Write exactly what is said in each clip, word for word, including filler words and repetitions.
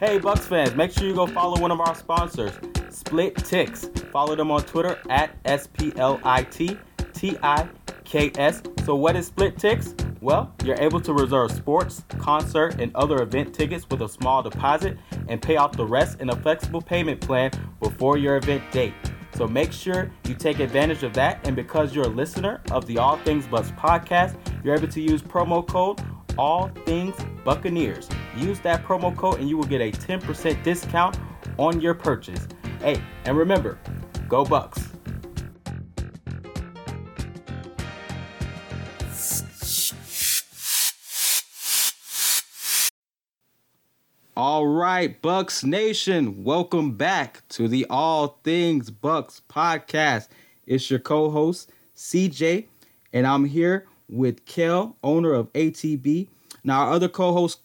Hey, Bucks fans, make sure you go follow one of our sponsors, Split Ticks. Follow them on Twitter at S P L I T T I K S. So what is Split Ticks? Well, you're able to reserve sports, concert, and other event tickets with a small deposit and pay off the rest in a flexible payment plan before your event date. So make sure you take advantage of that. And because you're a listener of the All Things Bucks podcast, you're able to use promo code AllThingsBuccaneers. Use that promo code and you will get a ten percent discount on your purchase. Hey, and remember, go Bucks. All right, Bucks Nation, welcome back to the All Things Bucks podcast. It's your co-host, C J, and I'm here with Kel, owner of A T B. Now, our other co-host,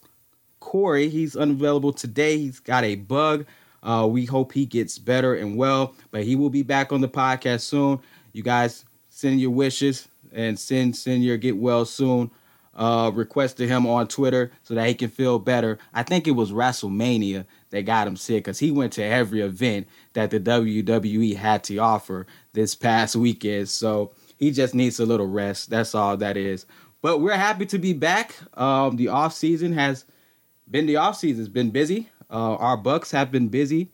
Corey, he's unavailable today. He's got a bug. Uh, we hope he gets better and well, but he will be back on the podcast soon. You guys send your wishes and send, send your get well soon. Uh, requested him on Twitter so that he can feel better. I think it was WrestleMania that got him sick because he went to every event that the W W E had to offer this past weekend. So he just needs a little rest. That's all that is. But we're happy to be back. Um, the offseason has been the offseason. It's been busy. Uh, our Bucks have been busy.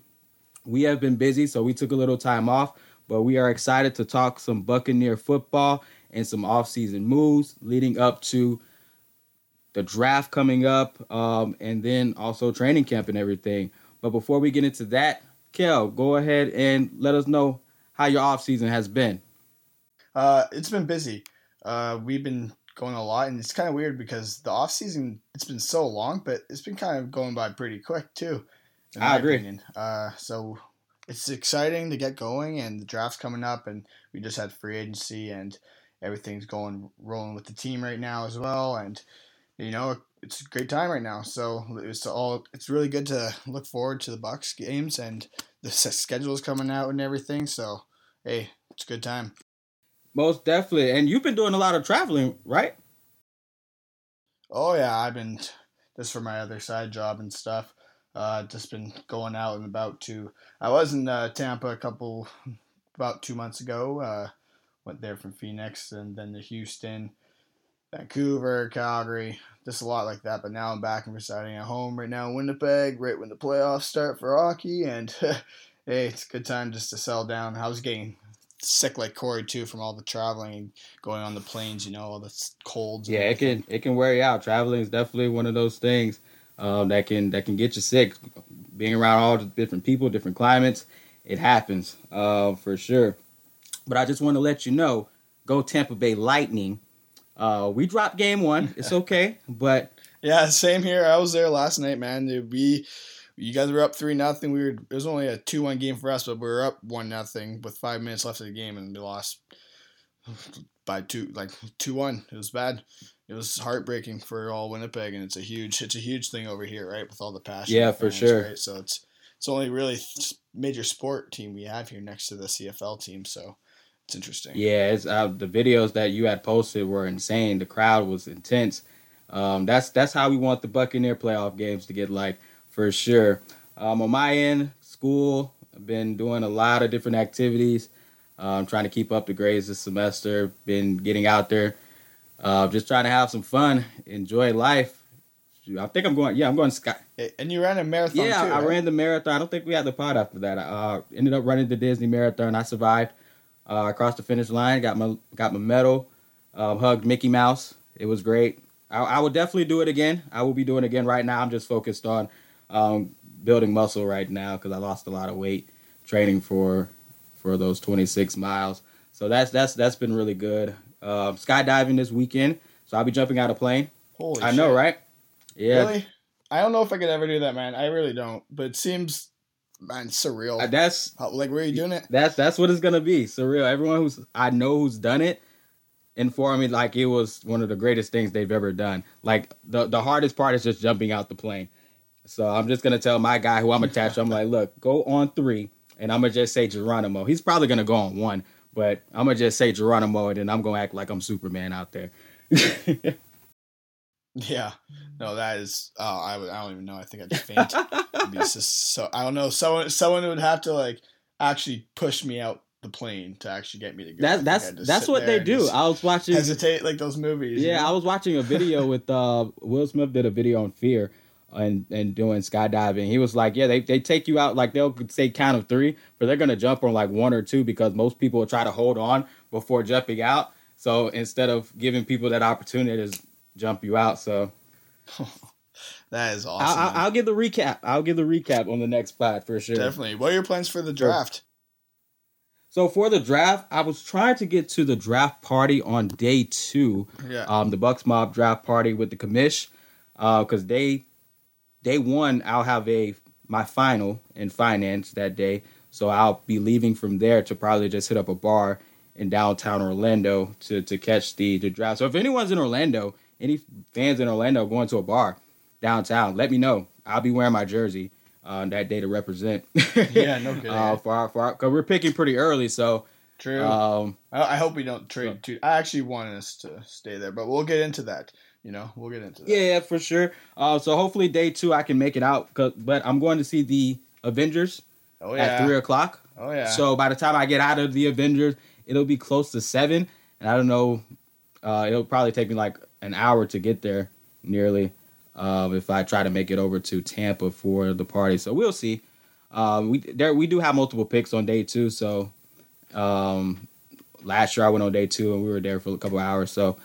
We have been busy, so we took a little time off. But we are excited to talk some Buccaneer football and some offseason moves leading up to the draft coming up, um, and then also training camp and everything. But before we get into that, Kel, go ahead and let us know how your offseason has been. Uh, it's been busy. Uh, we've been going a lot, and it's kind of weird because the offseason, it's been so long, but it's been kind of going by pretty quick, too. I agree. Uh, so it's exciting to get going, and the draft's coming up, and we just had free agency, and everything's going rolling with the team right now as well, and you know, it's a great time right now, so it's all it's really good to look forward to the Bucks games and the schedule's coming out and everything. So, hey, it's a good time. Most definitely, and you've been doing a lot of traveling, right? Oh yeah, I've been just for my other side job and stuff. Uh, just been going out and about to. I was in uh, Tampa a couple about two months ago. Uh, went there from Phoenix and then to Houston, Vancouver, Calgary, just a lot like that. But now I'm back and residing at home right now in Winnipeg, right when the playoffs start for hockey. And, hey, it's a good time just to settle down. I was getting sick like Corey, too, from all the traveling and going on the planes, you know, all the colds. Yeah, it can it can wear you out. Traveling is definitely one of those things um, that can that can get you sick. Being around all the different people, different climates, it happens uh, for sure. But I just want to let you know, go Tampa Bay Lightning. Uh, we dropped game one. It's okay, but yeah, same here. I was there last night, man. Dude, we, you guys were up three nothing. We were. It was only a two one game for us, but we were up one nothing with five minutes left of the game, and we lost by two, like two one. It was bad. It was heartbreaking for all Winnipeg, and it's a huge, it's a huge thing over here, right? With all the passion. Yeah, for fans, sure. Right? So it's it's only really major sport team we have here next to the C F L team. So. It's interesting. Yeah, it's uh, the videos that you had posted were insane. The crowd was intense. Um, that's that's how we want the Buccaneer playoff games to get like, for sure. Um, on my end, school, I've been doing a lot of different activities. Um, trying to keep up the grades this semester. Been getting out there, uh, just trying to have some fun, enjoy life. I think I'm going. Yeah, I'm going. Sky. And you ran a marathon. Yeah, too, I right? ran the marathon. I don't think we had the pod after that. I uh, ended up running the Disney marathon. I survived. Uh, I crossed the finish line, got my got my medal, um, hugged Mickey Mouse. It was great. I, I will definitely do it again. I will be doing it again right now. I'm just focused on um, building muscle right now because I lost a lot of weight training for for those twenty-six miles. So that's that's that's been really good. Uh, skydiving this weekend, so I'll be jumping out of plane. Holy! I shit. know, right? Yeah. Really? I don't know if I could ever do that, man. I really don't. But it seems. Man, surreal. That's How, like where are you doing it? That's that's what it's gonna be. Surreal. Everyone who's I know who's done it informed me like it was one of the greatest things they've ever done. Like the the hardest part is just jumping out the plane. So I'm just gonna tell my guy who I'm attached to, I'm like, look, go on three, and I'm gonna just say Geronimo. He's probably gonna go on one, but I'm gonna just say Geronimo, and then I'm gonna act like I'm Superman out there. Yeah, no, that is. Uh, I would. I don't even know. I think I'd faint. It'd be just so I don't know. Someone, someone would have to like actually push me out the plane to actually get me to go. That, that's that's what they do. I was watching hesitate like those movies. Yeah, you know? I was watching a video with uh, Will Smith did a video on Fear and and doing skydiving. He was like, yeah, they they take you out like they'll say count of three, but they're gonna jump on like one or two because most people will try to hold on before jumping out. So instead of giving people that opportunity to jump you out, so that is awesome. I'll, I'll, I'll give the recap. I'll give the recap on the next pod for sure. Definitely. What are your plans for the draft? So for the draft, I was trying to get to the draft party on day two. Yeah. Um, the Bucks Mob draft party with the commish, uh, because day day one I'll have a my final in finance that day, so I'll be leaving from there to probably just hit up a bar in downtown Orlando to to catch the the draft. So if anyone's in Orlando. Any fans in Orlando going to a bar downtown, let me know. I'll be wearing my jersey uh, that day to represent. Yeah, no kidding. uh, for our, for because we're picking pretty early, so. True. Um, I, I hope we don't trade so. too. I actually want us to stay there, but we'll get into that. You know, we'll get into that. Yeah, yeah, for sure. Uh, so hopefully day two I can make it out, cause, but I'm going to see the Avengers oh, yeah. at three o'clock. Oh, yeah. So by the time I get out of the Avengers, it'll be close to seven, and I don't know. Uh, it'll probably take me like an hour to get there nearly uh, if I try to make it over to Tampa for the party. So we'll see. Uh, we there we do have multiple picks on day two. So um, last year I went on day two and we were there for a couple hours. So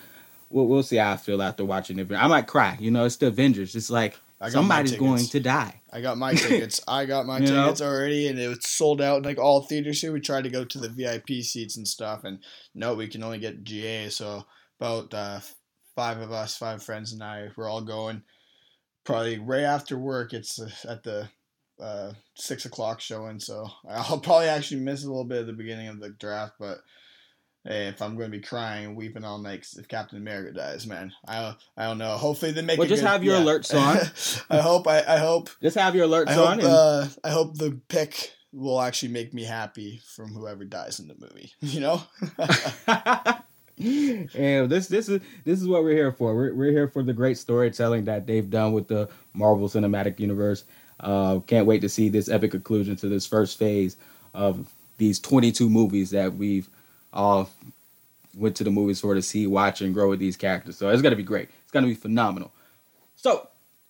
we'll, we'll see how I feel after watching it. I might cry. You know, it's the Avengers. It's like somebody's going to die. I got my tickets. I got my tickets know? already, and it was sold out in like all theaters here. We tried to go to the V I P seats and stuff, and no, we can only get G A. So about uh, five of us, five friends and I, we're all going probably right after work. It's at the uh, six o'clock showing, so I'll probably actually miss a little bit of the beginning of the draft, but hey, if I'm going to be crying and weeping all night if Captain America dies, man, I I don't know. Hopefully they make well, it just good, have your yeah. alerts on. I hope, I, I hope. Just have your alerts I hope, on. And- uh, I hope the pick will actually make me happy from whoever dies in the movie, you know? And this this is this is what we're here for. We're we're here for the great storytelling that they've done with the Marvel Cinematic Universe. Uh, can't wait to see this epic conclusion to this first phase of these twenty-two movies that we've all went to the movies for to see, watch, and grow with these characters. So it's gonna be great. It's gonna be phenomenal. So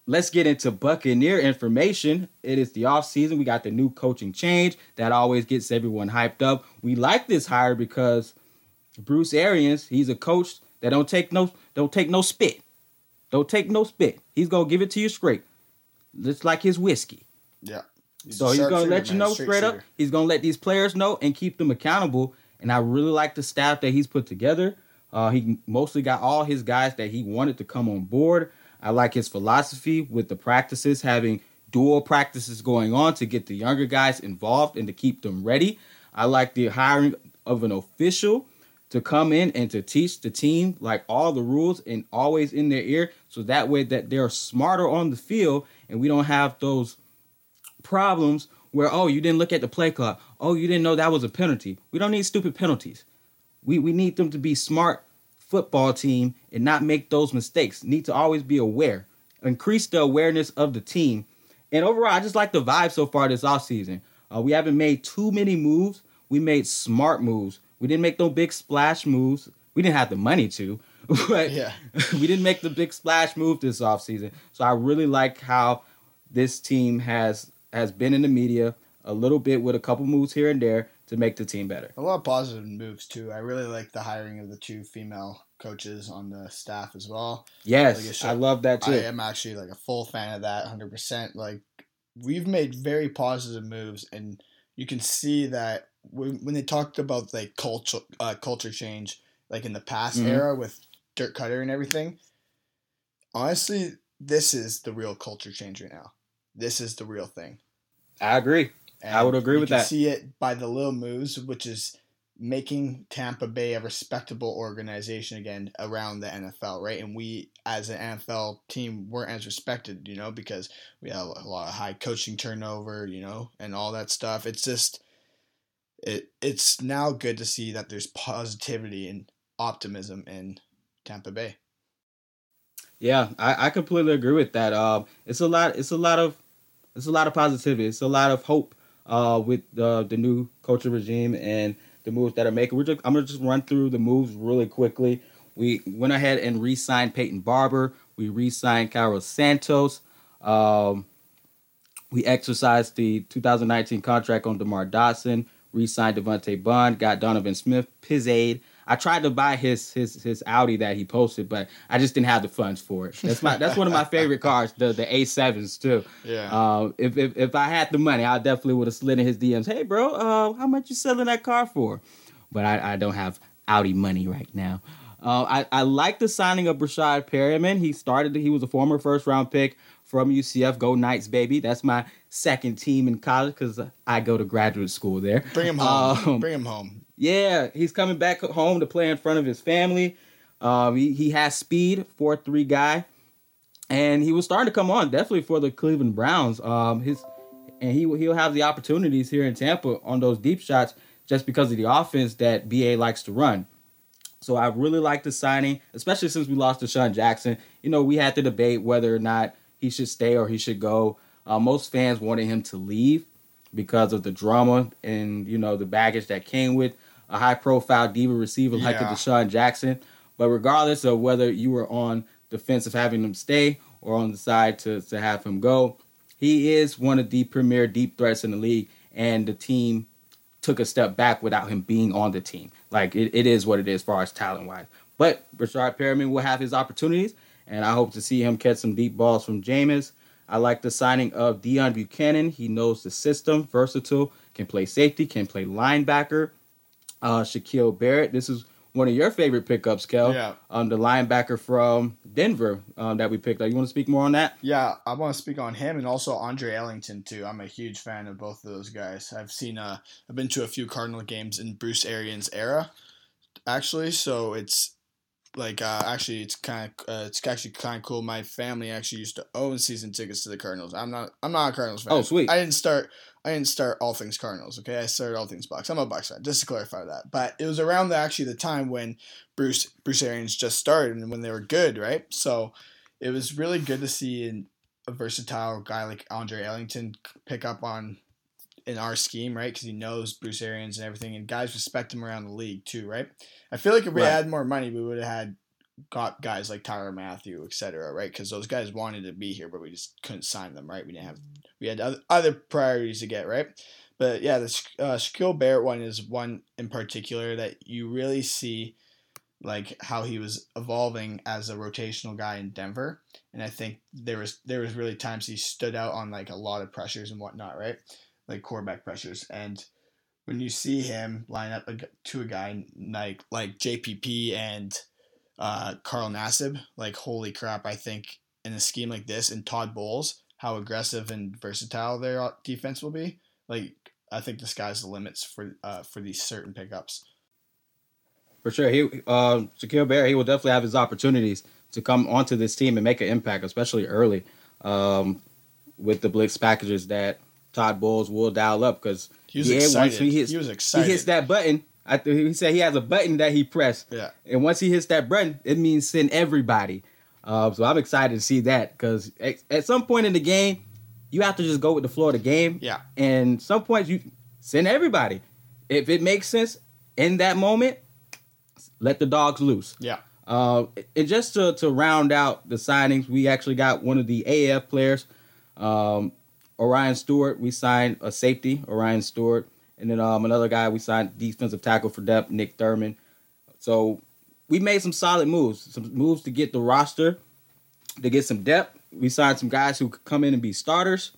let's get into Buccaneer information. It is the offseason. We got the new coaching change that always gets everyone hyped up. We like this hire because Bruce Arians, he's a coach that don't take no don't take no spit. Don't take no spit. He's going to give it to you straight. Just like his whiskey. Yeah. He's so he's going to let you know straight up. He's going to let these players know and keep them accountable. And I really like the staff that he's put together. Uh, he mostly got all his guys that he wanted to come on board. I like his philosophy with the practices, having dual practices going on to get the younger guys involved and to keep them ready. I like the hiring of an official to come in and to teach the team like all the rules and always in their ear. So that way that they're smarter on the field and we don't have those problems where, oh, you didn't look at the play clock. Oh, you didn't know that was a penalty. We don't need stupid penalties. We we need them to be smart football team and not make those mistakes. Need to always be aware, increase the awareness of the team. And overall, I just like the vibe so far this offseason. Uh, we haven't made too many moves. We made smart moves. We didn't make no big splash moves. We didn't have the money to, but yeah. We didn't make the big splash move this offseason. So I really like how this team has has been in the media a little bit with a couple moves here and there to make the team better. A lot of positive moves, too. I really like the hiring of the two female coaches on the staff as well. Yes, like show, I love that, too. I am actually like a full fan of that, one hundred percent. Like, we've made very positive moves, and you can see that when they talked about like culture uh, culture change, like in the past mm-hmm. era with Dirk Cutter and everything, honestly, this is the real culture change right now. This is the real thing. I agree. And I would agree with that. You can see it by the little moves, which is making Tampa Bay a respectable organization again around the N F L, right? And we, as an N F L team, weren't as respected, you know, because we have a lot of high coaching turnover, you know, and all that stuff. It's just... It it's now good to see that there's positivity and optimism in Tampa Bay. Yeah, I, I completely agree with that. Um, it's a lot. It's a lot of it's a lot of positivity. It's a lot of hope uh, with uh, the new coaching regime and the moves that are making. We're just, I'm gonna just run through the moves really quickly. We went ahead and re-signed Peyton Barber. We re-signed Cairo Santos. Um, we exercised the two thousand nineteen contract on DeMar Dotson. Re-signed Devontae Bond. Got Donovan Smith. Pizzade. I tried to buy his his his Audi that he posted, but I just didn't have the funds for it. That's my that's one of my favorite cars, the the A sevens too. Yeah. Uh, if, if if I had the money, I definitely would have slid in his D Ms. Hey, bro, uh, how much you selling that car for? But I, I don't have Audi money right now. Uh, I I like the signing of Breshad Perriman. He started. He was a former first round pick from U C F. Go Knights, baby! That's my second team in college because I go to graduate school there. Bring him home. Um, Bring him home. Yeah, he's coming back home to play in front of his family. Um, he, he has speed, four three guy, and he was starting to come on definitely for the Cleveland Browns. Um, his and he he'll have the opportunities here in Tampa on those deep shots just because of the offense that B A likes to run. So I really like the signing, especially since we lost DeSean Jackson. You know, we had to debate whether or not he should stay or he should go. Uh, most fans wanted him to leave because of the drama and, you know, the baggage that came with a high-profile diva receiver like yeah. DeSean Jackson. But regardless of whether you were on the fence of having him stay or on the side to, to have him go, he is one of the premier deep threats in the league, and the team took a step back without him being on the team. Like, it, it is what it is as far as talent-wise. But Breshad Perriman will have his opportunities, and I hope to see him catch some deep balls from Jameis. I like the signing of Deion Buchanan. He knows the system, versatile, can play safety, can play linebacker. Uh, Shaquille Barrett, this is one of your favorite pickups, Kel. Yeah. Um, the linebacker from Denver um, that we picked up. You want to speak more on that? Yeah, I want to speak on him and also Andre Ellington, too. I'm a huge fan of both of those guys. I've seen, uh, I've been to a few Cardinal games in Bruce Arians' era, actually, so it's, Like uh, actually, it's kind of uh, it's actually kind of cool. My family actually used to own season tickets to the Cardinals. I'm not I'm not a Cardinals fan. Oh, sweet! I didn't start I didn't start All Things Cardinals. Okay, I started All Things Bucks. I'm a Bucks fan, just to clarify that. But it was around the, actually the time when Bruce Bruce Arians just started and when they were good, right? So it was really good to see a versatile guy like Andre Ellington pick up on in our scheme, right? Because he knows Bruce Arians and everything, and guys respect him around the league too, right? I feel like if we right. had more money, we would have had got guys like Tyler Matthew, et cetera, right? Because those guys wanted to be here, but we just couldn't sign them, right? We didn't have we had other, other priorities to get, right? But yeah, the uh, Shaquille Barrett one is one in particular that you really see, like how he was evolving as a rotational guy in Denver, and I think there was there was really times he stood out on like a lot of pressures and whatnot, right? Like quarterback pressures. And when you see him line up to a guy like like J P P and uh, Carl Nassib, like, holy crap, I think in a scheme like this, and Todd Bowles, how aggressive and versatile their defense will be, like, I think the sky's the limits for uh, for these certain pickups. For sure. He uh, Shaquille Barrett, he will definitely have his opportunities to come onto this team and make an impact, especially early um, with the blitz packages that Todd Bowles will dial up because he, yeah, he, he was excited. He hits that button. I th- he said he has a button that he pressed. Yeah. And once he hits that button, it means send everybody. Uh, so I'm excited to see that because at, at some point in the game, you have to just go with the flow of the game. Yeah. And some points you send everybody. If it makes sense in that moment, let the dogs loose. Yeah. Uh, and just to, to round out the signings, we actually got one of the A A F players, um, Orion Stewart. We signed a safety, Orion Stewart. And then um, another guy we signed, defensive tackle for depth, Nick Thurman. So we made some solid moves, some moves to get the roster, to get some depth. We signed some guys who could come in and be starters.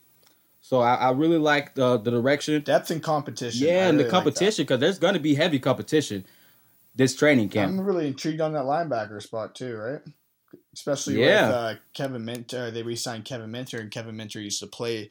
So I, I really like the, the direction. Depth and competition. Yeah, really and the competition, because like there's going to be heavy competition this training camp. I'm really intrigued on that linebacker spot too, right? Especially yeah. with uh, Kevin Minter. They re-signed Kevin Minter, and Kevin Minter used to play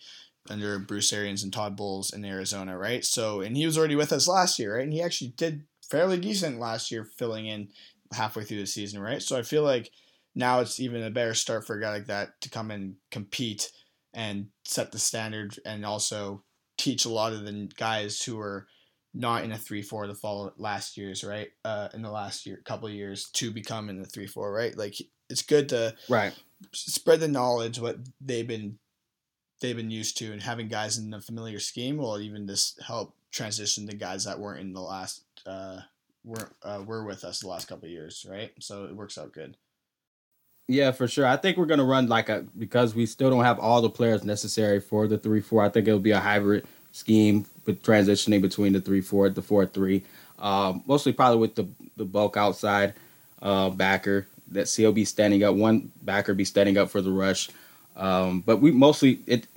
under Bruce Arians and Todd Bowles in Arizona, right? So, and he was already with us last year, right? And he actually did fairly decent last year, filling in halfway through the season, right? So I feel like now it's even a better start for a guy like that to come and compete and set the standard and also teach a lot of the guys who are not in a three four to follow last year's, right? Uh, in the last year, couple of years to become in the three four, right? Like, it's good to right. spread the knowledge what they've been they've been used to, and having guys in a familiar scheme will even just help transition the guys that weren't in the last uh, weren't uh, were with us the last couple of years, right? So it works out good. Yeah, for sure. I think we're going to run like a, because we still don't have all the players necessary for the three four. I think it'll be a hybrid scheme with transitioning between the three four, the four three. Um, mostly probably with the, the bulk outside uh, backer. That C will be standing up. One backer be standing up for the rush. Um, but we mostly it.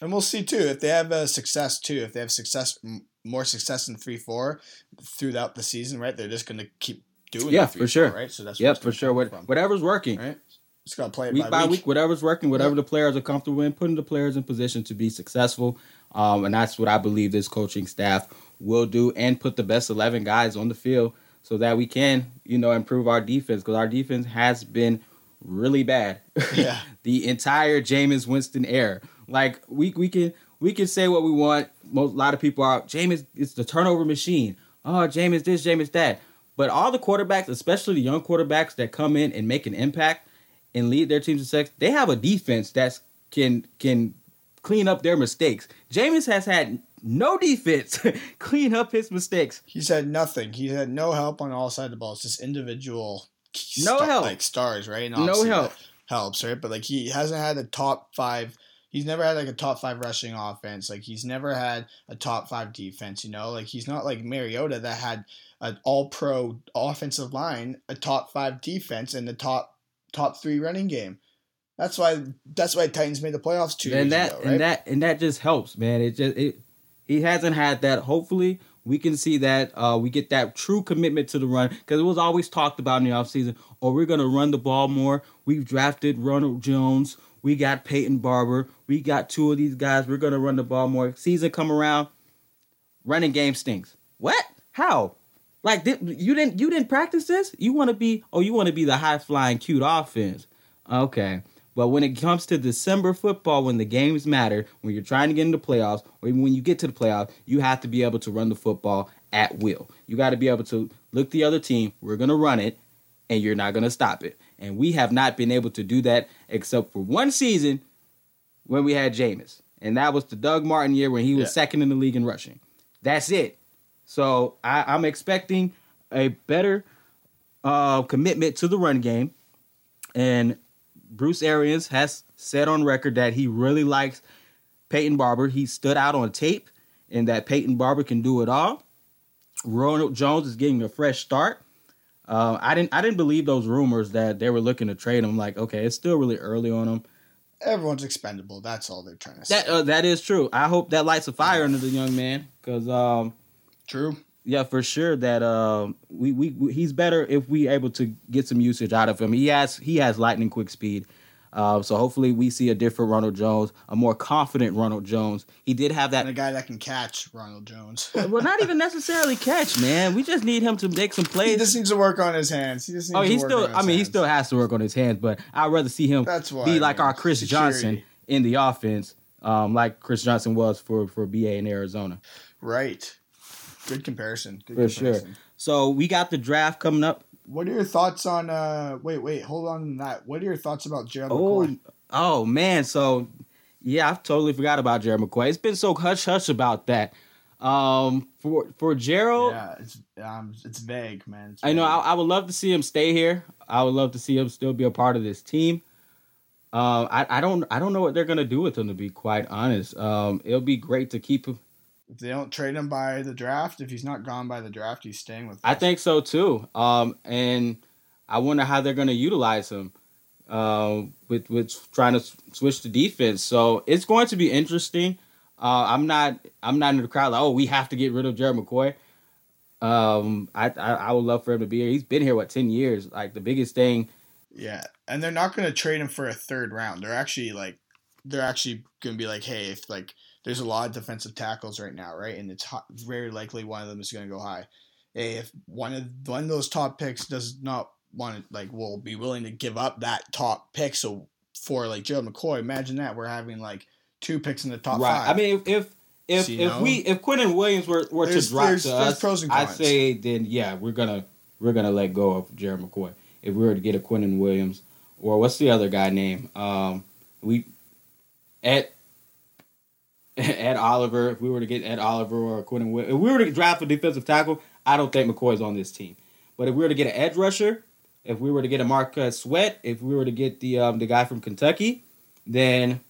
And we'll see, too, if they have a success, too, if they have success, more success in three four throughout the season, right? They're just going to keep doing yeah, that for sure. Right? So that's yeah, for sure. What, whatever's working, right? Just gotta play it week by, by week. week. Whatever's working, whatever yeah. the players are comfortable in, putting the players in position to be successful, um, and that's what I believe this coaching staff will do, and put the best eleven guys on the field so that we can, you know, improve our defense, because our defense has been really bad. Yeah, the entire Jameis Winston era. Like we we can we can say what we want. Most a lot of people are Jameis. It's the turnover machine. Oh, Jameis this, Jameis that. But all the quarterbacks, especially the young quarterbacks that come in and make an impact and lead their teams to success, they have a defense that can can clean up their mistakes. Jameis has had no defense clean up his mistakes. He's had nothing. He had no help on all sides of the ball. It's just individual no st- help. Like stars, right? And no help. Helps, right? But like he hasn't had a top five. He's never had, like, a top-five rushing offense. Like, he's never had a top-five defense, you know? Like, he's not like Mariota that had an all-pro offensive line, a top-five defense, and the top top three running game. That's why that's why Titans made the playoffs two and years that, ago, right? And that, and that just helps, man. It just it, he hasn't had that. Hopefully, we can see that. Uh, we get that true commitment to the run, because it was always talked about in the offseason, oh, we're going to run the ball more. We've drafted Ronald Jones. We got Peyton Barber. We got two of these guys. We're going to run the ball more. Season come around, running game stinks. What? How? Like, th- you didn't you didn't practice this? You want to be, oh, you want to be the high-flying, cute offense. Okay. But when it comes to December football, when the games matter, when you're trying to get into the playoffs, or even when you get to the playoffs, you have to be able to run the football at will. You got to be able to look the other team. We're going to run it, and you're not going to stop it. And we have not been able to do that except for one season when we had Jameis. And that was the Doug Martin year when he was yeah. second in the league in rushing. That's it. So I, I'm expecting a better uh, commitment to the run game. And Bruce Arians has said on record that he really likes Peyton Barber. He stood out on tape, and that Peyton Barber can do it all. Ronald Jones is getting a fresh start. Uh, I didn't. I didn't believe those rumors that they were looking to trade him. Like, okay, it's still really early on him. Everyone's expendable. That's all they're trying to say. That, uh, that is true. I hope that lights a fire under the young man, because um, true. Yeah, for sure. That uh, we, we we he's better if we able to get some usage out of him. He has he has lightning quick speed. Uh, so hopefully we see a different Ronald Jones, a more confident Ronald Jones. He did have that. And a guy that can catch, Ronald Jones. Well, not even necessarily catch, man. We just need him to make some plays. He just needs to work on his hands. He just needs oh, he to work still. On his I mean, hands. He still has to work on his hands, but I'd rather see him That's why, be like man. Our Chris Security. Johnson in the offense, um, like Chris Johnson was for for B A in Arizona. Right. Good comparison. Good for comparison. Sure. So we got the draft coming up. What are your thoughts on uh, – wait, wait, hold on to that. What are your thoughts about Gerald oh, McCoy? Oh, man. So, yeah, I totally forgot about Gerald McCoy. It's been so hush-hush about that. Um, for for Gerald – yeah, it's, um, it's vague, man. It's vague. I know. I, I would love to see him stay here. I would love to see him still be a part of this team. Uh, I, I don't I don't know what they're going to do with him, to be quite honest. Um, it'll be great to keep him. If they don't trade him by the draft, if he's not gone by the draft, he's staying with us. I think so, too. Um, and I wonder how they're going to utilize him uh, with, with trying to switch the defense. So it's going to be interesting. Uh, I'm not I'm not in the crowd like, oh, we have to get rid of Jared McCoy. Um, I, I, I would love for him to be here. He's been here, what, ten years? Like, the biggest thing. Yeah, and they're not going to trade him for a third round. They're actually, like, they're actually going to be like, hey, if, like, there's a lot of defensive tackles right now, right? And it's hot, very likely one of them is going to go high. Hey, if one of one of those top picks does not want to, like, will be willing to give up that top pick, so for like Gerald McCoy, imagine that we're having like two picks in the top right. five. I mean, if if if, so, if we if Quinnen Williams were, were to drop there's, to there's us, pros and cons. I say then yeah, we're gonna we're gonna let go of Gerald McCoy if we were to get a Quinnen Williams. or what's the other guy name? Um, we Ed Ed Oliver. If we were to get Ed Oliver or Quinnen Williams, if we were to draft a defensive tackle, I don't think McCoy's on this team. But if we were to get an edge rusher, if we were to get a Marquez Sweat, if we were to get the um, the guy from Kentucky, then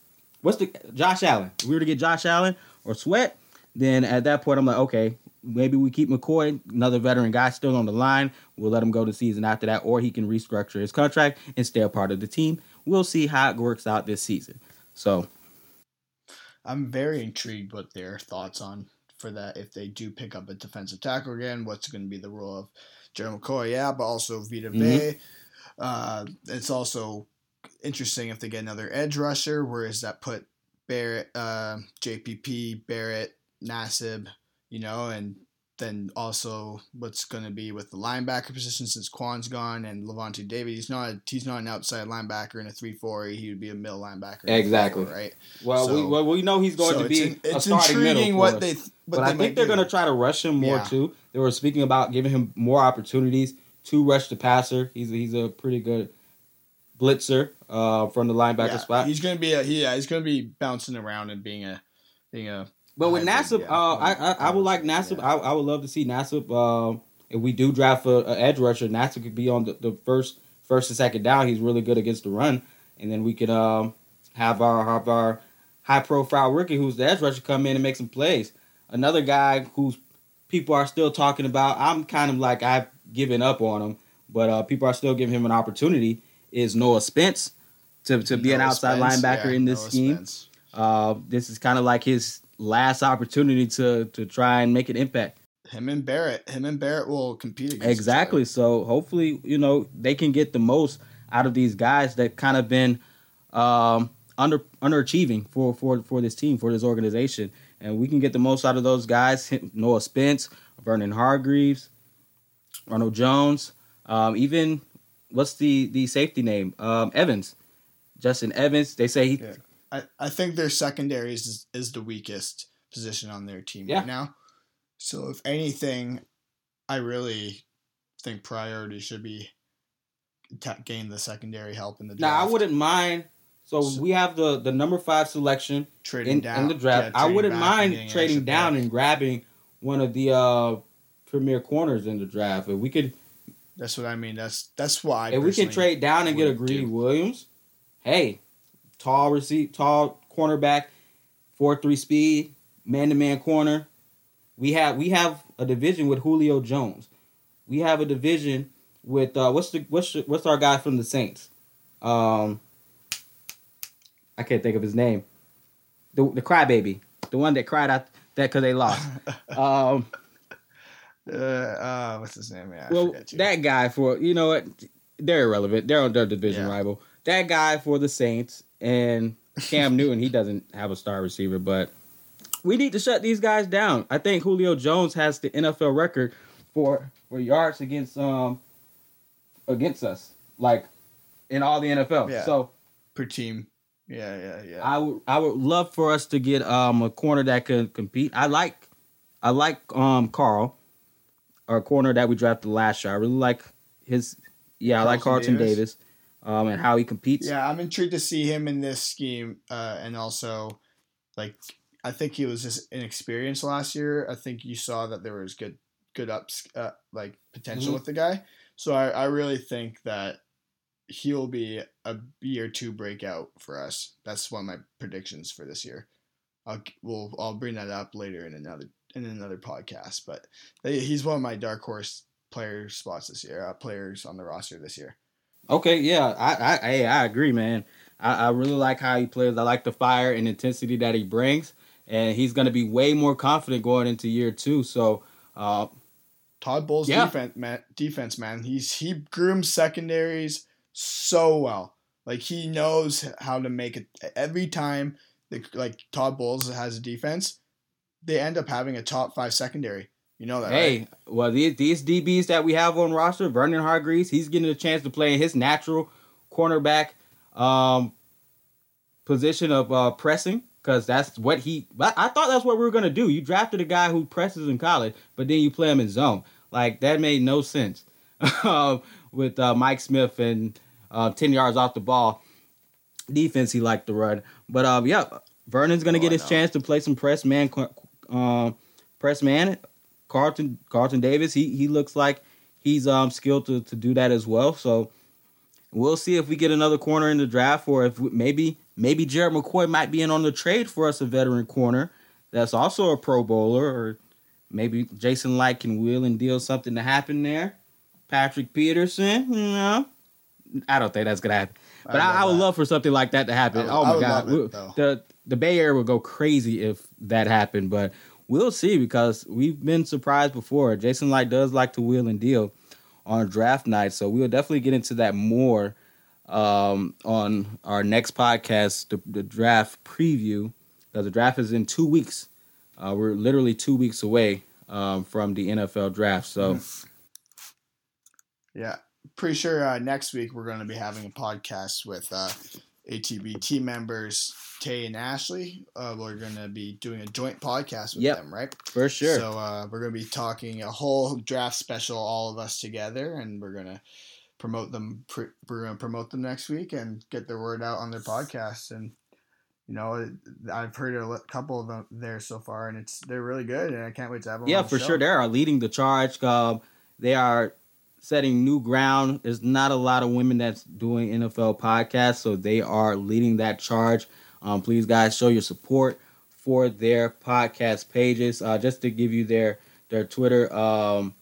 what's the Josh Allen? If we were to get Josh Allen or Sweat, then at that point I'm like, okay, maybe we keep McCoy, another veteran guy still on the line. We'll let him go the season after that, or he can restructure his contract and stay a part of the team. We'll see how it works out this season. So I'm very intrigued what their thoughts on for that. If they do pick up a defensive tackle again, what's going to be the role of Gerald McCoy? Yeah, but also Vita mm-hmm. Bay. Uh, it's also interesting if they get another edge rusher. Where does that put Barrett, uh, J P P, Barrett, Nassib, you know, and then also what's going to be with the linebacker position since Quan's gone and Levante David. He's not a, he's not an outside linebacker in a three four. He would be a middle linebacker. Exactly. Four, right. Well, so, we well, we know he's going so to be it's, in, it's a starting middle. What they, what but they I think they're going to try to rush him more yeah. too. They were speaking about giving him more opportunities to rush the passer. He's he's a pretty good blitzer uh, from the linebacker yeah. spot. He's going to be a, yeah. He's going to be bouncing around and being a being a. But with Nassib, yeah. uh, I, I I would like Nassib. Yeah. I I would love to see Nassib. Uh, if we do draft a, a edge rusher, Nassib could be on the, the first first and second down. He's really good against the run, and then we could um have our have our high profile rookie who's the edge rusher come in and make some plays. Another guy who's people are still talking about. I'm kind of like I've given up on him, but uh, people are still giving him an opportunity. Is Noah Spence to to be Noah an outside Spence, linebacker yeah, in this Noah scheme? Uh, this is kind of like his last opportunity to to try and make an impact. Him and Barrett. Him and Barrett will compete against exactly. each other. So hopefully, you know, they can get the most out of these guys that kind of been um, under underachieving for, for, for this team, for this organization. And we can get the most out of those guys. Noah Spence, Vernon Hargreaves, Ronald Jones, um, even what's the, the safety name? Um, Evans. Justin Evans. They say he... Yeah. I, I think their secondary is, is the weakest position on their team yeah. right now. So if anything, I really think priority should be t- gain the secondary help in the draft. Now, I wouldn't mind. So, so we have the, the number five selection trading in, down, in the draft. Yeah, I wouldn't mind trading down play. and grabbing one of the uh, premier corners in the draft. If we could. That's what I mean. That's that's why. If we can trade down and get a Greedy do. Williams, hey. Tall receive, tall cornerback, four three speed, man-to-man corner. We have we have a division with Julio Jones. We have a division with uh, what's the what's the, what's our guy from the Saints? Um, I can't think of his name. The the crybaby, the one that cried out that because they lost. um, uh, uh, what's his name? Yeah, I well, that guy for you know what? They're irrelevant. They're on their division yeah. rival. That guy for the Saints. And Cam Newton, he doesn't have a star receiver, but we need to shut these guys down. I think Julio Jones has the N F L record for for yards against um against us, like in all the N F L. Yeah. So per team, yeah, yeah, yeah. I would I would love for us to get um a corner that could compete. I like I like um Carl, our corner that we drafted last year. I really like his. Yeah, I like Carlton Davis. Davis. Um, and how he competes. Yeah, I'm intrigued to see him in this scheme. Uh, and also, like, I think he was just inexperienced last year. I think you saw that there was good, good ups, uh, like potential mm-hmm. with the guy. So I, I really think that he'll be a year two breakout for us. That's one of my predictions for this year. I'll we'll I'll bring that up later in another in another podcast. But he's one of my dark horse player spots this year. Uh, players on the roster this year. Okay, yeah, I I, I agree, man. I, I really like how he plays. I like the fire and intensity that he brings, and he's going to be way more confident going into year two. So, uh, Todd Bowles' yeah. defense, man, defense, man. He's he grooms secondaries so well. Like he knows how to make it every time. The, like Todd Bowles has a defense, they end up having a top five secondary. You know that, hey, right? Well, these, these D Bs that we have on roster, Vernon Hargreaves, he's getting a chance to play in his natural cornerback um, position of uh, pressing because that's what he – I thought that's what we were going to do. You drafted a guy who presses in college, but then you play him in zone. Like, that made no sense with uh, Mike Smith and uh, ten yards off the ball. Defense, he liked to run. But, um, yeah, Vernon's going to oh, get his chance to play some press man. Uh, press man. Carlton Carlton Davis, he he looks like he's um, skilled to, to do that as well. So we'll see if we get another corner in the draft, or if we, maybe maybe Jared McCoy might be in on the trade for us, a veteran corner that's also a Pro Bowler, or maybe Jason Light can wheel and deal something to happen there. Patrick Peterson, you know, I don't think that's gonna happen, but I, I, I would that. love for something like that to happen. I, oh my God, it, the the Bay Area would go crazy if that happened, but we'll see, because we've been surprised before. Jason Light does like to wheel and deal on draft night, so we'll definitely get into that more um, on our next podcast, the, the draft preview, because the draft is in two weeks. Uh, we're literally two weeks away um, from the N F L draft, so. Yeah, pretty sure uh, next week we're going to be having a podcast with uh, A T B T members, Tay and Ashley. Uh, we're going to be doing a joint podcast with yep, them, right? For sure. So uh, we're going to be talking a whole draft special, all of us together, and we're going to promote them. Pre- we're going to promote them next week and get their word out on their podcast. And you know, I've heard a couple of them there so far, and it's they're really good, and I can't wait to have them. Yeah, on the for show. Sure, they are leading the charge. Um, they are setting new ground. There's not a lot of women that's doing N F L podcasts, so they are leading that charge. Um, please, guys, show your support for their podcast pages. Uh, just to give you their their Twitter, um,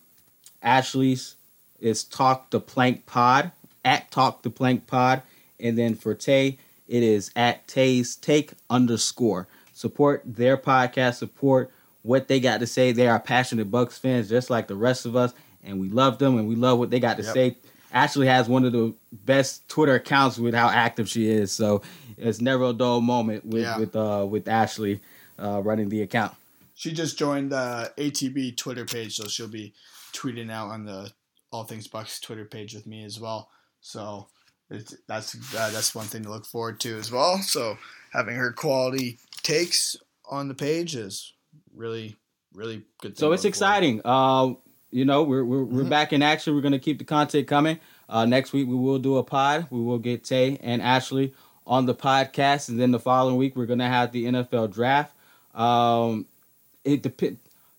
Ashley's is Talk the Plank Pod, at Talk the Plank Pod. And then for Tay, it is at Tay's Take underscore. Support their podcast. Support what they got to say. They are passionate Bucks fans just like the rest of us, and we love them, and we love what they got to yep. say. Ashley has one of the best Twitter accounts with how active she is, so it's never a dull moment with yeah. with uh, with Ashley uh, running the account. She just joined the A T B Twitter page, so she'll be tweeting out on the All Things Bucks Twitter page with me as well. So it's, that's uh, that's one thing to look forward to as well. So having her quality takes on the page is really, really good thing. So it's exciting. Uh, you know, we're we're, we're mm-hmm. back in action. We're going to keep the content coming. Uh, next week we will do a pod. We will get Tay and Ashley on the podcast, and then the following week we're going to have the N F L draft. Um, it dep-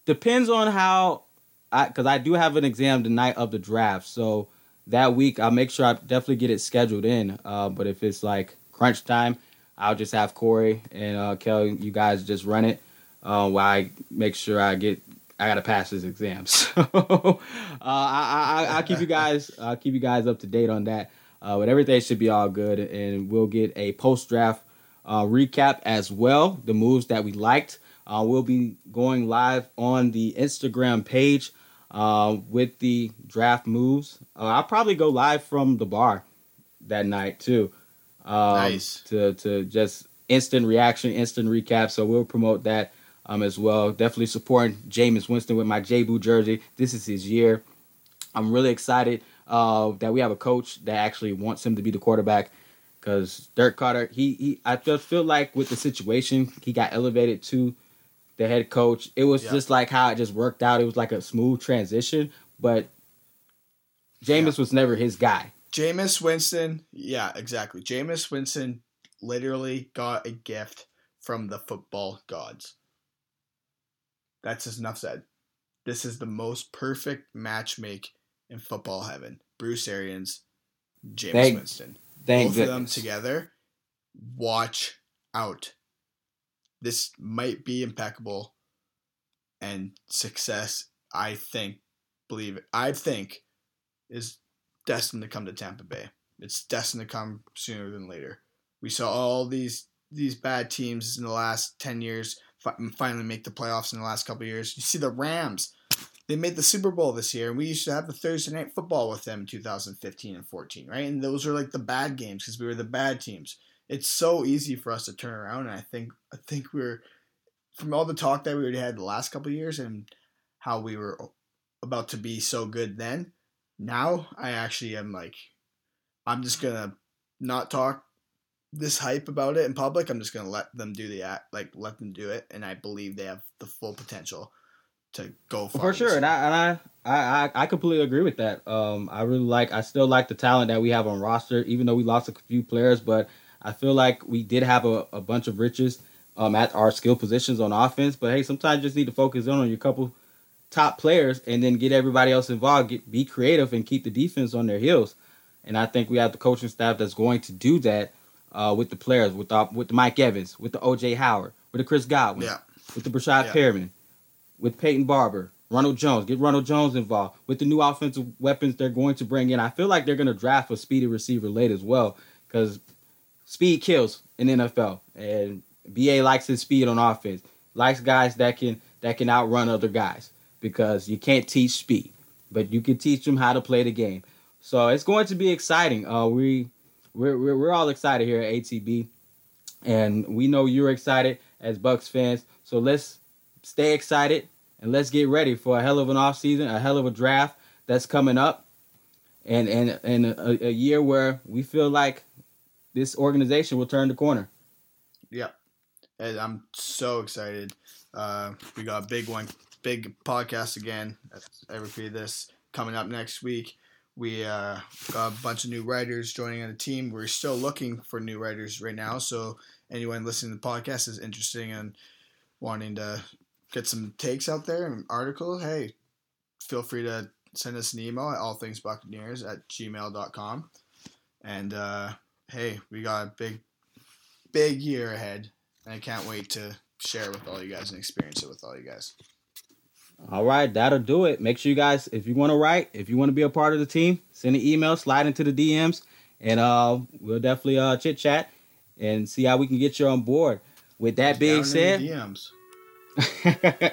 depends on how, I because I do have an exam the night of the draft, so that week I'll make sure I definitely get it scheduled in. Uh, but if it's like crunch time, I'll just have Corey and uh, Kelly, you guys just run it uh, while I make sure I get I gotta pass this exam. So uh, I, I I'll keep you guys I'll keep you guys up to date on that. Uh, but everything should be all good, and we'll get a post-draft uh, recap as well, the moves that we liked. Uh, we'll be going live on the Instagram page uh, with the draft moves. Uh, I'll probably go live from the bar that night, too. Um, nice. To, to just instant reaction, instant recap, so we'll promote that um, as well. Definitely supporting Jameis Winston with my J-Boo jersey. This is his year. I'm really excited. Uh, that we have a coach that actually wants him to be the quarterback, because Dirk Carter, he he, I just feel like with the situation, he got elevated to the head coach. It was yeah. just like how it just worked out. It was like a smooth transition, but Jameis yeah. was never his guy. Jameis Winston, yeah, exactly. Jameis Winston literally got a gift from the football gods. That's enough said. This is the most perfect matchmake in football heaven. Bruce Arians, Jameis thank, Winston. Thank Both goodness. of them together. Watch out. This might be impeccable. And success, I think, believe it, I think, is destined to come to Tampa Bay. It's destined to come sooner than later. We saw all these these bad teams in the last ten years finally make the playoffs in the last couple of years. You see the Rams. They made the Super Bowl this year, and we used to have the Thursday Night Football with them in two thousand fifteen and fourteen, right? And those were like the bad games because we were the bad teams. It's so easy for us to turn around, and I think I think we're from all the talk that we already had the last couple of years and how we were about to be so good then. Now I actually am like, I'm just gonna not talk this hype about it in public. I'm just gonna let them do the act, like let them do it, and I believe they have the full potential to go far. For sure. And I, and I I I completely agree with that. Um, I really like, I still like the talent that we have on roster, even though we lost a few players, but I feel like we did have a, a bunch of riches um, at our skill positions on offense. But hey, sometimes you just need to focus in on your couple top players and then get everybody else involved, get, be creative and keep the defense on their heels. And I think we have the coaching staff that's going to do that uh, with the players, with the, with the Mike Evans, with the O J Howard, with the Chris Godwin, yeah. with the Breshad yeah. Perriman, with Peyton Barber. Ronald Jones, get Ronald Jones involved. With the new offensive weapons they're going to bring in, I feel like they're going to draft a speedy receiver late as well, because speed kills in the N F L. And B A likes his speed on offense, likes guys that can that can outrun other guys, because you can't teach speed, but you can teach them how to play the game. So it's going to be exciting. Uh, we we're, we're we're all excited here at A T B, and we know you're excited as Bucks fans. So let's stay excited. And let's get ready for a hell of an offseason, a hell of a draft that's coming up, and and, and a, a year where we feel like this organization will turn the corner. Yeah. And I'm so excited. Uh, we got a big one, big podcast again. I repeat this, coming up next week. We uh, got a bunch of new writers joining on the team. We're still looking for new writers right now, so anyone listening to the podcast is interested in wanting to – get some takes out there, an article, hey, feel free to send us an email at all things buccaneers at gmail dot com. And, uh, hey, we got a big, big year ahead, and I can't wait to share it with all you guys and experience it with all you guys. All right, that'll do it. Make sure you guys, if you want to write, if you want to be a part of the team, send an email, slide into the D Ms, and uh, we'll definitely uh, chit-chat and see how we can get you on board. With that being said... D Ms.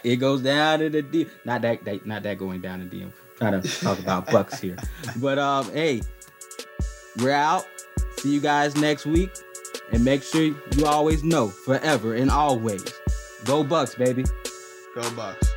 It goes down in the D M. Not that, that, not that going down in the D M. Trying to talk about Bucks here, but um, hey, we're out. See you guys next week, and make sure you always know, forever and always, go Bucks, baby. Go Bucks.